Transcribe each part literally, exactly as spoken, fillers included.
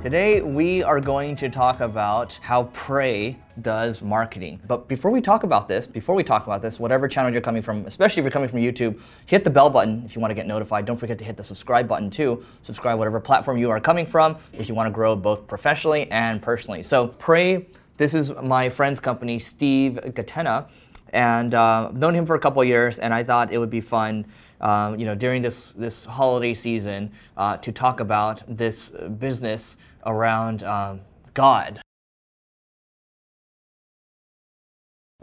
Today, we are going to talk about how Pray does marketing. But before we talk about this, before we talk about this, whatever channel you're coming from, especially if you're coming from YouTube, hit the bell button if you want to get notified. Don't forget to hit the subscribe button too. Subscribe whatever platform you are coming from if you want to grow both professionally and personally. So Pray, this is my friend's company, Steve Gatena, and uh, I've known him for a couple of years, and I thought it would be fun Um, you know, during this this holiday season, uh, to talk about this business around um, God.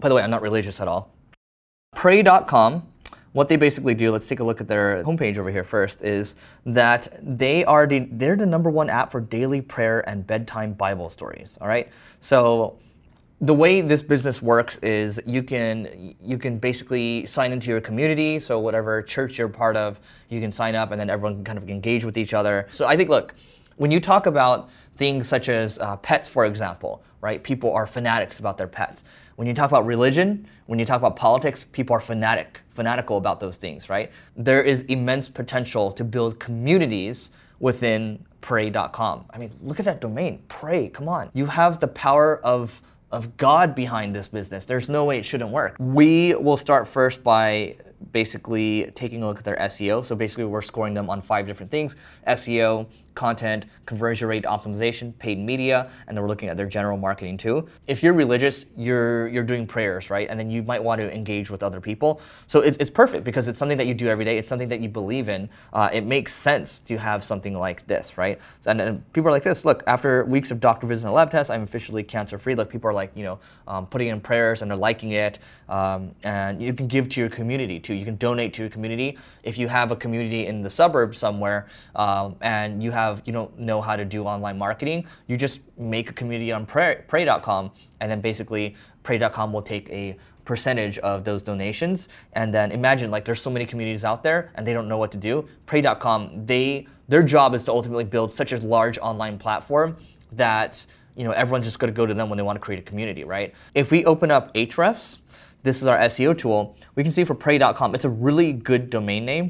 By the way, I'm not religious at all. Pray dot com, what they basically do, let's take a look at their homepage over here first, is that they are the, they're the number one app for daily prayer and bedtime Bible stories, all right? So the way this business works is you can you can basically sign into your community. So whatever church you're part of, you can sign up, and then everyone can kind of engage with each other. So I think, look, when you talk about things such as uh, pets, for example, right? People are fanatics about their pets. When you talk about religion, when you talk about politics, people are fanatic, fanatical about those things, right? There is immense potential to build communities within Pray dot com. I mean, look at that domain, Pray, come on. You have the power of of God behind this business. There's no way it shouldn't work. We will start first by basically taking a look at their S E O. So basically we're scoring them on five different things: S E O, content, conversion rate optimization, paid media, and then we're looking at their general marketing too. If you're religious, you're you're doing prayers, right? And then you might want to engage with other people. So it, it's perfect because it's something that you do every day. It's something that you believe in. Uh, it makes sense to have something like this, right? And, and people are like this, look, after weeks of doctor visits and lab tests, I'm officially cancer-free. Like people are like, you know, um, putting in prayers and they're liking it. Um, and you can give to your community too. You can donate to your community. If you have a community in the suburbs somewhere um, and you have Have, you don't know how to do online marketing, you just make a community on Pray dot com, and then basically Pray dot com will take a percentage of those donations. And then imagine, like, there's so many communities out there and they don't know what to do. Pray dot com, they their job is to ultimately build such a large online platform that, you know, everyone's just going to go to them when they want to create a community, right? If we open up Ahrefs, this is our S E O tool, we can see for Pray dot com, it's a really good domain name.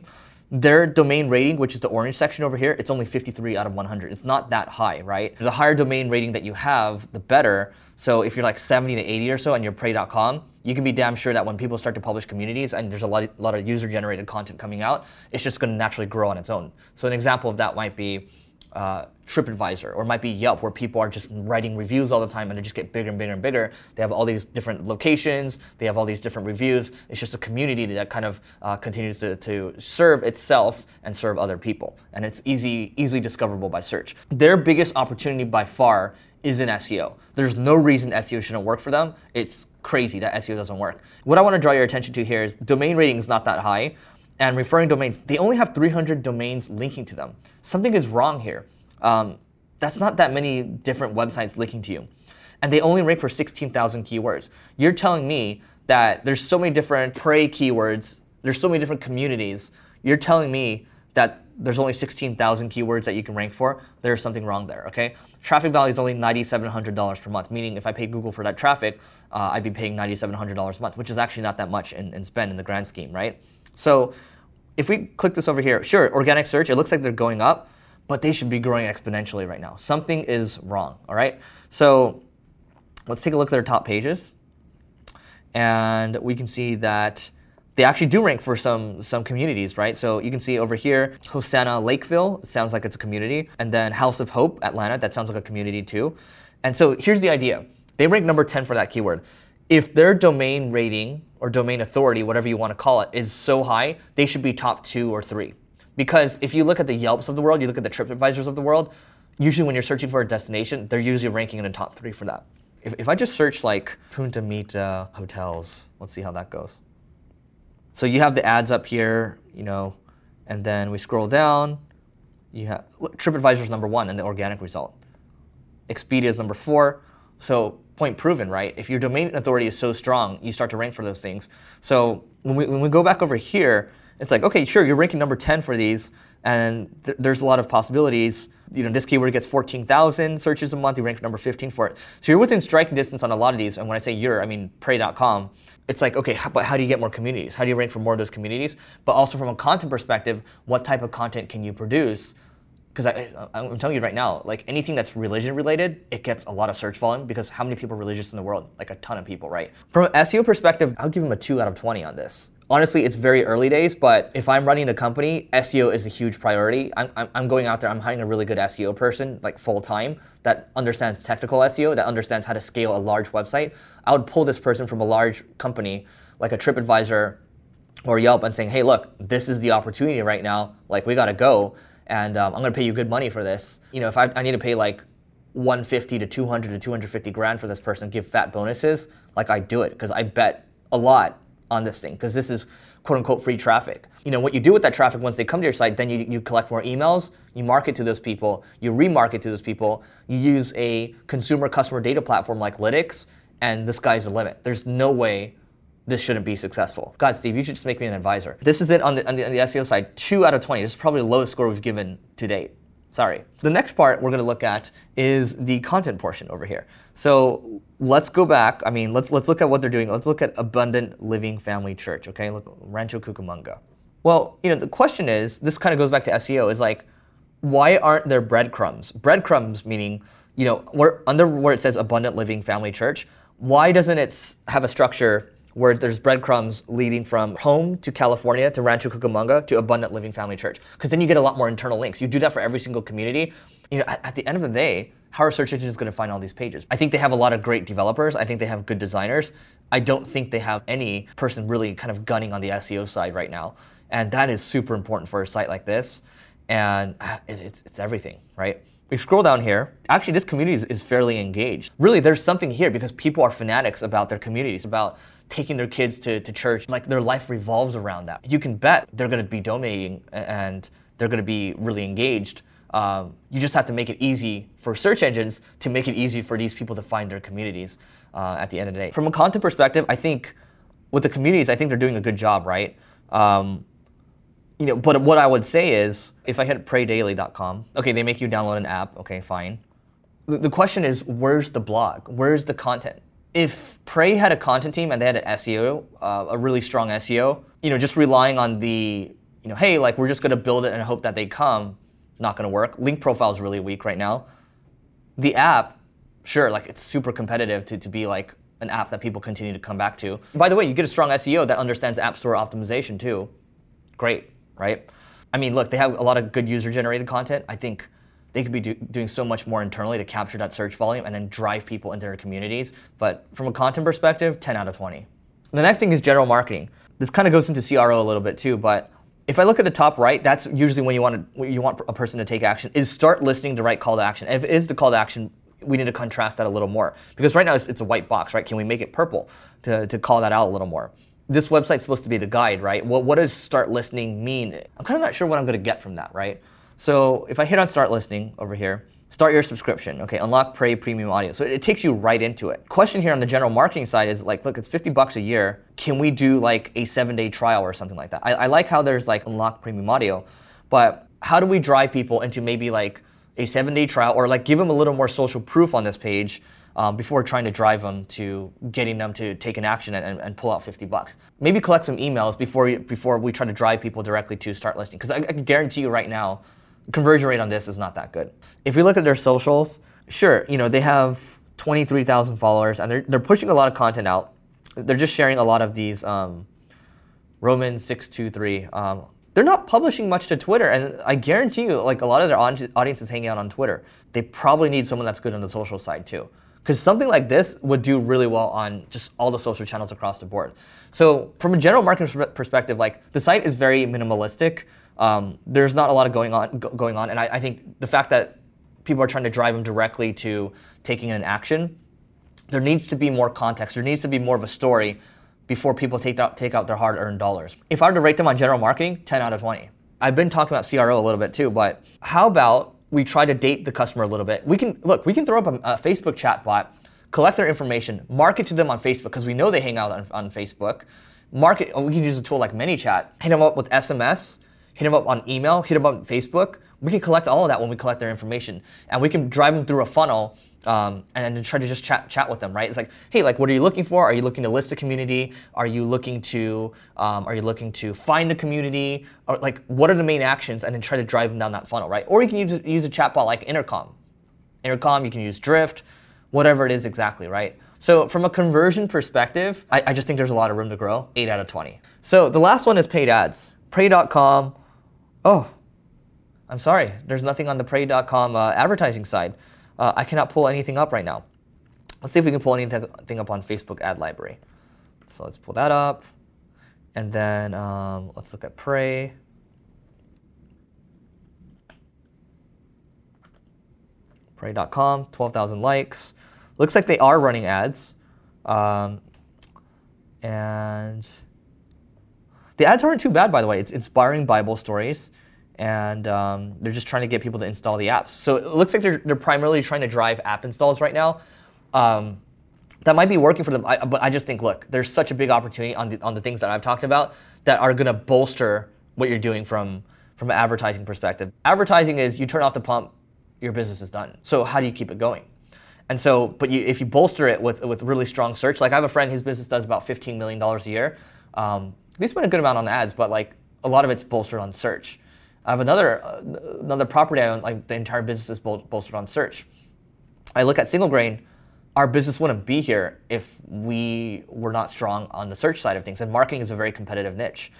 Their domain rating, which is the orange section over here, it's only fifty-three out of one hundred. It's not that high, right? The higher domain rating that you have, the better. So if you're like seventy to eighty or so and you're Pray dot com, you can be damn sure that when people start to publish communities and there's a lot, a lot of user-generated content coming out, it's just going to naturally grow on its own. So an example of that might be uh, TripAdvisor, or it might be Yelp, where people are just writing reviews all the time and they just get bigger and bigger and bigger. They have all these different locations, they have all these different reviews. It's just a community that kind of uh, continues to, to serve itself and serve other people. And it's easy, easily discoverable by search. Their biggest opportunity by far is in S E O. There's no reason S E O shouldn't work for them. It's crazy that S E O doesn't work. What I want to draw your attention to here is domain rating is not that high, and referring domains, they only have three hundred domains linking to them. Something is wrong here. Um, that's not that many different websites linking to you. And they only rank for sixteen thousand keywords. You're telling me that there's so many different Pray keywords, there's so many different communities, you're telling me that there's only sixteen thousand keywords that you can rank for? There's something wrong there, okay? Traffic value is only nine thousand seven hundred dollars per month, meaning if I pay Google for that traffic, uh, I'd be paying nine thousand seven hundred dollars a month, which is actually not that much in, in spend in the grand scheme, right? So if we click this over here, sure, organic search, it looks like they're going up, but they should be growing exponentially right now. Something is wrong, all right? So let's take a look at their top pages. And we can see that they actually do rank for some, some communities, right? So you can see over here, Hosanna Lakeville, sounds like it's a community. And then House of Hope Atlanta, that sounds like a community too. And so here's the idea. They rank number ten for that keyword. If their domain rating or domain authority, whatever you want to call it, is so high, they should be top two or three. Because if you look at the Yelps of the world, you look at the TripAdvisors of the world, usually when you're searching for a destination, they're usually ranking in the top three for that. If, if I just search like Punta Mita hotels, let's see how that goes. So you have the ads up here, you know, and then we scroll down, you have TripAdvisor's number one in the organic result. Expedia's number four. So point proven, right? If your domain authority is so strong, you start to rank for those things. So when we, when we go back over here, it's like, okay, sure, you're ranking number ten for these, And th- there's a lot of possibilities. You know, this keyword gets fourteen thousand searches a month. You rank number fifteen for it. So you're within striking distance on a lot of these. And when I say you're, I mean pray dot com. It's like, okay, how, but how do you get more communities? How do you rank for more of those communities? But also from a content perspective, what type of content can you produce? Because I'm telling you right now, like anything that's religion related, it gets a lot of search volume because how many people are religious in the world? Like a ton of people, right? From an S E O perspective, I'll give them a two out of twenty on this. Honestly, it's very early days, but if I'm running a company, S E O is a huge priority. I'm, I'm, I'm going out there, I'm hiring a really good S E O person, like full time, that understands technical S E O, that understands how to scale a large website. I would pull this person from a large company, like a TripAdvisor or Yelp, and saying, hey, look, this is the opportunity right now. Like, we gotta go, and um, I'm gonna pay you good money for this. You know, if I, I need to pay like one fifty to two hundred to two fifty grand for this person, give fat bonuses, like I do it, because I bet a lot on this thing, because this is quote unquote free traffic. You know, what you do with that traffic once they come to your site, then you, you collect more emails, you market to those people, you remarket to those people, you use a consumer customer data platform like Lytics, and the sky's the limit. There's no way this shouldn't be successful. God, Steve, you should just make me an advisor. This is it on the, on the, on the S E O side, two out of twenty. This is probably the lowest score we've given to date. Sorry. The next part we're gonna look at is the content portion over here. So let's go back. I mean, let's let's look at what they're doing. Let's look at Abundant Living Family Church, okay? Look, Rancho Cucamonga. Well, you know, the question is, this kind of goes back to S E O, is like, why aren't there breadcrumbs? Breadcrumbs meaning, you know, where, under where it says Abundant Living Family Church, why doesn't it have a structure where there's breadcrumbs leading from home to California to Rancho Cucamonga to Abundant Living Family Church? Because then you get a lot more internal links. You do that for every single community. You know, at, at the end of the day, how are search engines going to find all these pages? I think they have a lot of great developers. I think they have good designers. I don't think they have any person really kind of gunning on the S E O side right now. And that is super important for a site like this. And it, it's, it's everything, right? We scroll down here. Actually, this community is, is fairly engaged. Really, there's something here because people are fanatics about their communities, about taking their kids to, to church. Like, their life revolves around that. You can bet they're going to be donating and they're going to be really engaged. Um, you just have to make it easy for search engines to make it easy for these people to find their communities uh, at the end of the day. From a content perspective, I think with the communities, I think they're doing a good job, right? Um, You know, but what I would say is, if I hit pray daily dot com, okay, they make you download an app, okay, fine. The question is, where's the blog? Where's the content? If Pray had a content team and they had an S E O, uh, a really strong S E O, you know, just relying on the, you know, hey, like, we're just gonna build it and hope that they come, it's not gonna work. Link profile is really weak right now. The app, sure, like, it's super competitive to, to be like an app that people continue to come back to. By the way, you get a strong S E O that understands app store optimization too. Great. Right? I mean, look, they have a lot of good user-generated content. I think they could be do- doing so much more internally to capture that search volume and then drive people into their communities. But from a content perspective, ten out of twenty. The next thing is general marketing. This kind of goes into C R O a little bit too, but if I look at the top right, that's usually when you want to, you want a person to take action, is start listing the right call to action. And if it is the call to action, we need to contrast that a little more. Because right now it's, it's a white box, right? Can we make it purple to, to call that out a little more? This website's supposed to be the guide, right? What, what does start listening mean? I'm kind of not sure what I'm going to get from that, right? So if I hit on start listening over here, start your subscription, okay, unlock Pray Premium Audio. So it, it takes you right into it. Question here on the general marketing side is like, look, it's fifty bucks a year. Can we do like a seven day trial or something like that? I, I like how there's like unlock premium audio, but how do we drive people into maybe like a seven day trial or like give them a little more social proof on this page? Um, before trying to drive them to getting them to take an action and, and, and pull out fifty bucks. Maybe collect some emails before you, before we try to drive people directly to start listening. Because I, I can guarantee you right now, conversion rate on this is not that good. If we look at their socials, sure, you know, they have twenty-three thousand followers and they're, they're pushing a lot of content out. They're just sharing a lot of these um, Romans six two three. Um, they're not publishing much to Twitter, and I guarantee you, like a lot of their audience is hanging out on Twitter. They probably need someone that's good on the social side too. Because something like this would do really well on just all the social channels across the board. So from a general marketing perspective, like the site is very minimalistic. Um, there's not a lot of going on, go- going on. And I, I think the fact that people are trying to drive them directly to taking an action, there needs to be more context. There needs to be more of a story before people take out, take out their hard-earned dollars. If I were to rate them on general marketing, ten out of twenty. I've been talking about C R O a little bit too, but how about we try to date the customer a little bit. We can, look, we can throw up a, a Facebook chat bot, collect their information, market to them on Facebook, because we know they hang out on, on Facebook. Market, we can use a tool like ManyChat, hit them up with S M S, hit them up on email, hit them up on Facebook. We can collect all of that when we collect their information, and we can drive them through a funnel um, and then try to just chat chat with them, right? It's like, hey, like, what are you looking for? Are you looking to list a community? Are you looking to um, are you looking to find a community? Or like, what are the main actions? And then try to drive them down that funnel, right? Or you can use use a chatbot like Intercom. Intercom, you can use Drift, whatever it is exactly, right? So from a conversion perspective, I, I just think there's a lot of room to grow, eight out of twenty. So the last one is paid ads. Pray dot com, oh, I'm sorry, there's nothing on the Pray dot com uh, advertising side. Uh, I cannot pull anything up right now. Let's see if we can pull anything up on Facebook ad library. So let's pull that up. And then um, let's look at Pray. Pray dot com, twelve thousand likes. Looks like they are running ads. Um, and the ads aren't too bad, by the way. It's inspiring Bible stories, and um, they're just trying to get people to install the apps. So it looks like they're, they're primarily trying to drive app installs right now. Um, that might be working for them, I, but I just think, look, there's such a big opportunity on the, on the things that I've talked about that are gonna bolster what you're doing from, from an advertising perspective. Advertising is you turn off the pump, your business is done. So how do you keep it going? And so, but you, if you bolster it with with really strong search, like I have a friend, his business does about fifteen million dollars a year. Um, we spend a good amount on ads, but like a lot of it's bolstered on search. I have another uh, another property I own, like the entire business is bol- bolstered on search. I look at Single Grain, our business wouldn't be here if we were not strong on the search side of things, and marketing is a very competitive niche.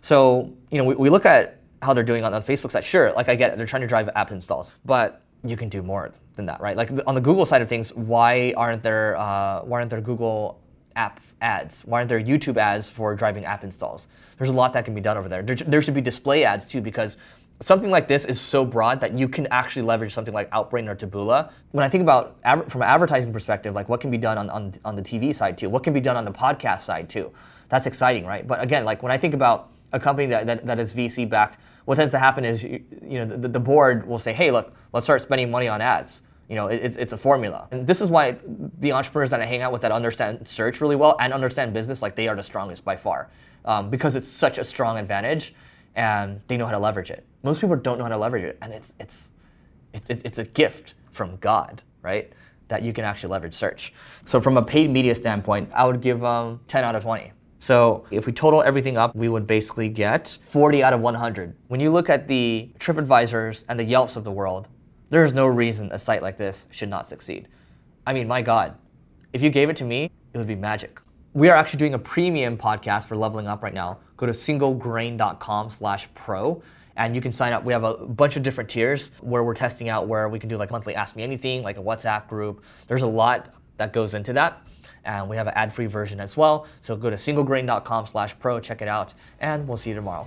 So, you know, we, we look at how they're doing on, on Facebook side. Sure, like I get it, they're trying to drive app installs, but you can do more than that, right? Like on the Google side of things, why aren't there uh, why aren't there Google app ads? Why aren't there YouTube ads for driving app installs? There's a lot that can be done over there. There, there should be display ads too, because something like this is so broad that you can actually leverage something like Outbrain or Taboola. When I think about av- from an advertising perspective, like what can be done on, on on the T V side too, what can be done on the podcast side too, that's exciting, right? But again, like when I think about a company that, that, that is V C backed, what tends to happen is, you, you know, the, the board will say, hey, look, let's start spending money on ads. You know, it, it's a formula. And this is why the entrepreneurs that I hang out with that understand search really well and understand business, like they are the strongest by far, um, because it's such a strong advantage and they know how to leverage it. Most people don't know how to leverage it. And it's, it's, it's, it's a gift from God, right? That you can actually leverage search. So from a paid media standpoint, I would give um, ten out of twenty. So if we total everything up, we would basically get forty out of one hundred. When you look at the TripAdvisors and the Yelps of the world, there is no reason a site like this should not succeed. I mean, my God, if you gave it to me, it would be magic. We are actually doing a premium podcast for Leveling Up right now. Go to singlegrain dot com slash pro and you can sign up. We have a bunch of different tiers where we're testing out where we can do like monthly Ask Me Anything, like a WhatsApp group. There's a lot that goes into that. And we have an ad-free version as well. So go to singlegrain dot com slash pro, check it out, and we'll see you tomorrow.